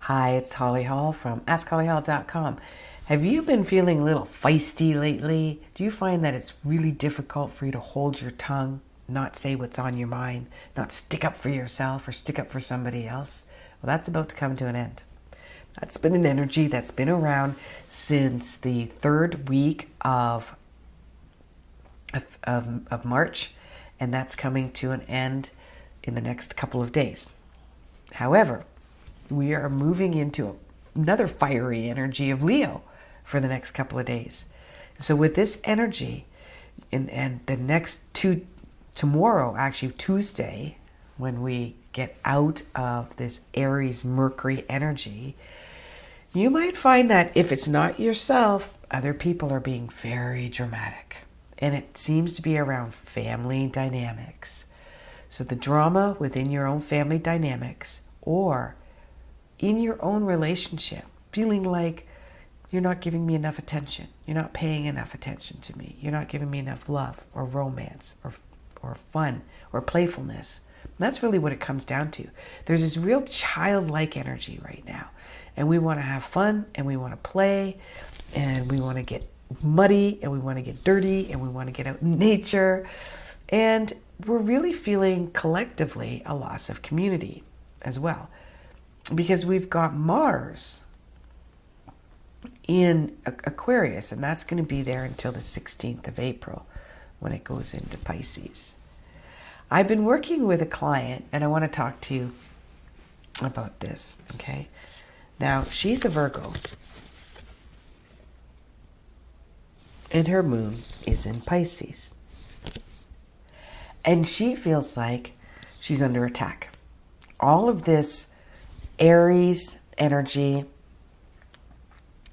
Hi, it's Holly Hall from AskHollyHall.com. Have you been feeling a little feisty lately? Do you find that it's really difficult for you to hold your tongue, not say what's on your mind, not stick up for yourself or stick up for somebody else? Well, that's about to come to an end. That's been an energy that's been around since the third week of March, and that's coming to an end in the next couple of days. However, we are moving into another fiery energy of Leo for the next couple of days. So with this energy, and the next Tuesday, when we get out of this Aries Mercury energy, you might find that if it's not yourself, other people are being very dramatic. And it seems to be around family dynamics. So the drama within your own family dynamics, or in your own relationship, feeling like you're not giving me enough attention, you're not paying enough attention to me, you're not giving me enough love or romance or fun or playfulness. And that's really what it comes down to. There's this real childlike energy right now, and we want to have fun, and we want to play, and we want to get muddy, and we want to get dirty, and we want to get out in nature. And we're really feeling collectively a loss of community as well, because we've got Mars in Aquarius, and that's going to be there until the 16th of April when it goes into Pisces. I've been working with a client, and I want to talk to you about this, okay? Now, she's a Virgo, and her moon is in Pisces. And she feels like she's under attack. All of this Aries energy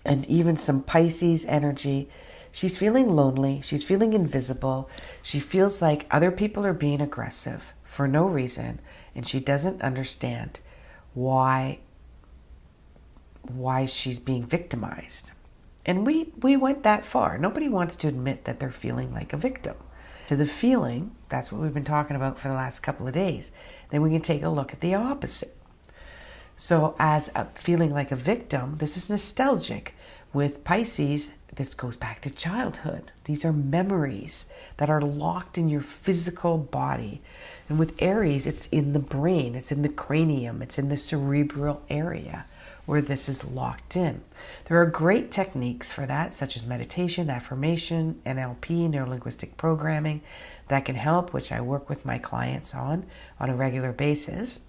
and even some Pisces energy. She's feeling lonely. She's feeling invisible. She feels like other people are being aggressive for no reason, and she doesn't understand why she's being victimized. And we went that far. Nobody wants to admit that they're feeling like a victim. To the feeling, that's what we've been talking about for the last couple of days. Then we can take a look at the opposite. So as a feeling like a victim, this is nostalgic. With Pisces, this goes back to childhood. These are memories that are locked in your physical body. And with Aries, it's in the brain, it's in the cranium, it's in the cerebral area where this is locked in. There are great techniques for that, such as meditation, affirmation, NLP, neuro-linguistic programming, that can help, which I work with my clients on a regular basis.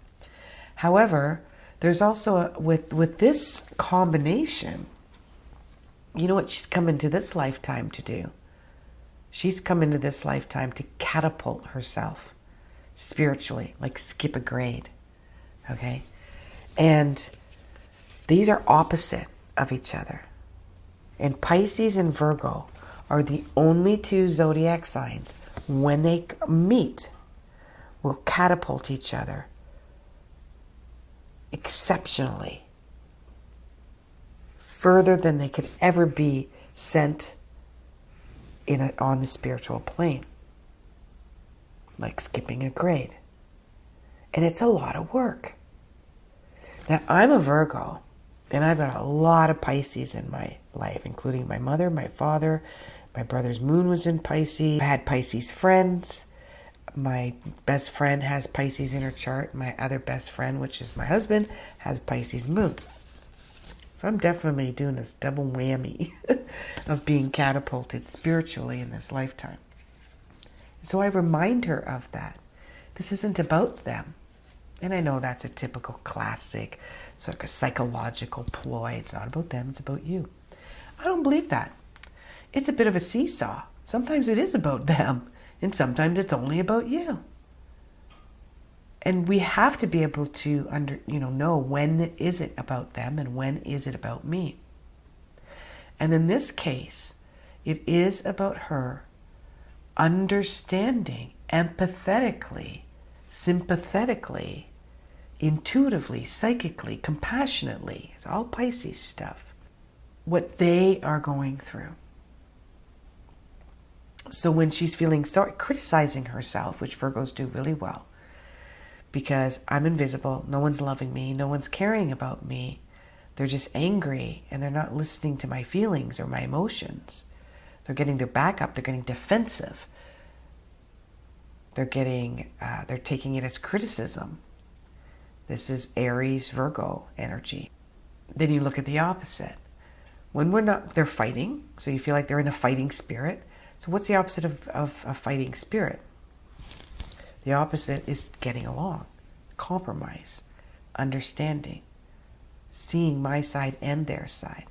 However, there's also, with this combination, you know what she's come into this lifetime to do? She's come into this lifetime to catapult herself spiritually, like skip a grade, okay? And these are opposite of each other. And Pisces and Virgo are the only two zodiac signs, when they meet, will catapult each other exceptionally further than they could ever be sent on the spiritual plane, like skipping a grade. And it's a lot of work. Now, I'm a Virgo, and I've got a lot of Pisces in my life, including my mother, my father. My brother's moon was in Pisces. I had Pisces friends. My best friend has Pisces in her chart. My other best friend, which is my husband, has Pisces moon. So I'm definitely doing this double whammy of being catapulted spiritually in this lifetime. So I remind her of that. This isn't about them. And I know that's a typical classic sort of psychological ploy. It's not about them, it's about you. I don't believe that. It's a bit of a seesaw. Sometimes it is about them, and sometimes it's only about you. And we have to be able to know when is it about them and when is it about me. And in this case, it is about her understanding empathetically, sympathetically, intuitively, psychically, compassionately. It's all Pisces stuff. what they are going through. So when she's feeling, start criticizing herself, which Virgos do really well, because I'm invisible, no one's loving me, no one's caring about me, they're just angry and they're not listening to my feelings or my emotions. They're getting their back up, they're getting defensive. They're taking it as criticism. This is Aries, Virgo energy. Then you look at the opposite. When we're not, they're fighting. So you feel like they're in a fighting spirit. So what's the opposite of a fighting spirit? The opposite is getting along, compromise, understanding, seeing my side and their side.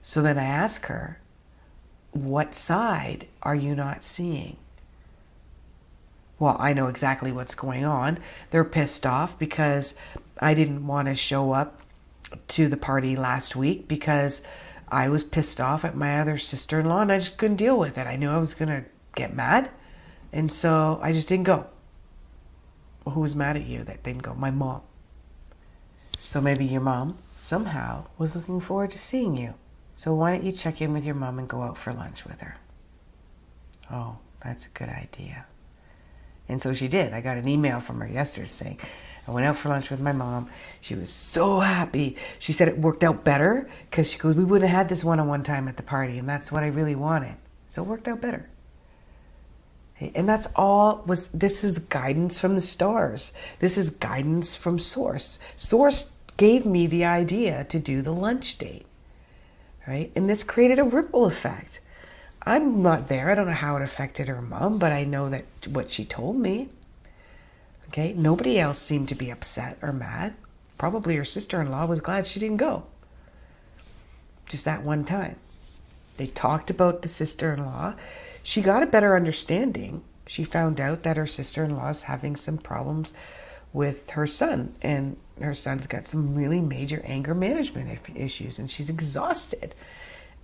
So then I ask her, what side are you not seeing? Well, I know exactly what's going on. They're pissed off because I didn't want to show up to the party last week because I was pissed off at my other sister-in-law and I just couldn't deal with it. I knew I was going to get mad. And so I just didn't go. Well, who was mad at you that didn't go? My mom. So maybe your mom somehow was looking forward to seeing you. So why don't you check in with your mom and go out for lunch with her? Oh, that's a good idea. And so she did. I got an email from her yesterday saying, I went out for lunch with my mom. She was so happy. She said it worked out better because she goes, we would have had this one-on-one time at the party, and that's what I really wanted. So it worked out better. And that's all was, this is guidance from the stars. This is guidance from Source. Source gave me the idea to do the lunch date, right? And this created a ripple effect. I'm not there. I don't know how it affected her mom, but I know that what she told me. Okay, nobody else seemed to be upset or mad. Probably her sister-in-law was glad she didn't go. Just that one time. They talked about the sister-in-law. She got a better understanding. She found out that her sister-in-law is having some problems with her son. And her son's got some really major anger management issues. And she's exhausted.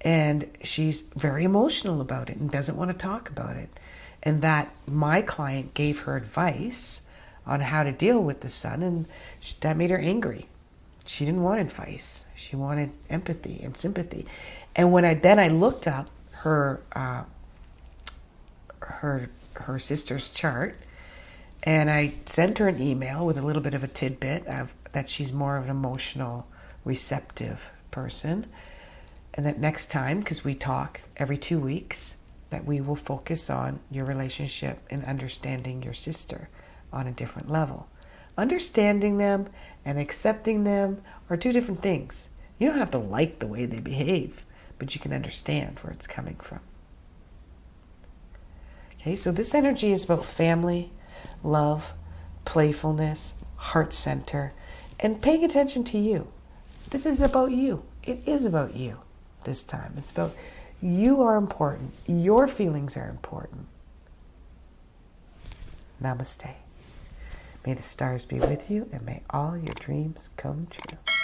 And she's very emotional about it and doesn't want to talk about it. And that my client gave her advice on how to deal with the son, and that made her angry. She didn't want advice. She wanted empathy and sympathy. And when I looked up her her sister's chart, and I sent her an email with a little bit of a tidbit of that she's more of an emotional, receptive person, and that next time, because we talk every 2 weeks, that we will focus on your relationship and understanding your sister on a different level. Understanding them and accepting them are two different things. You don't have to like the way they behave, but you can understand where it's coming from. Okay, so this energy is about family, love, playfulness, heart center, and paying attention to you. This is about you. It is about you this time. It's about you are important. Your feelings are important. Namaste. May the stars be with you, and may all your dreams come true.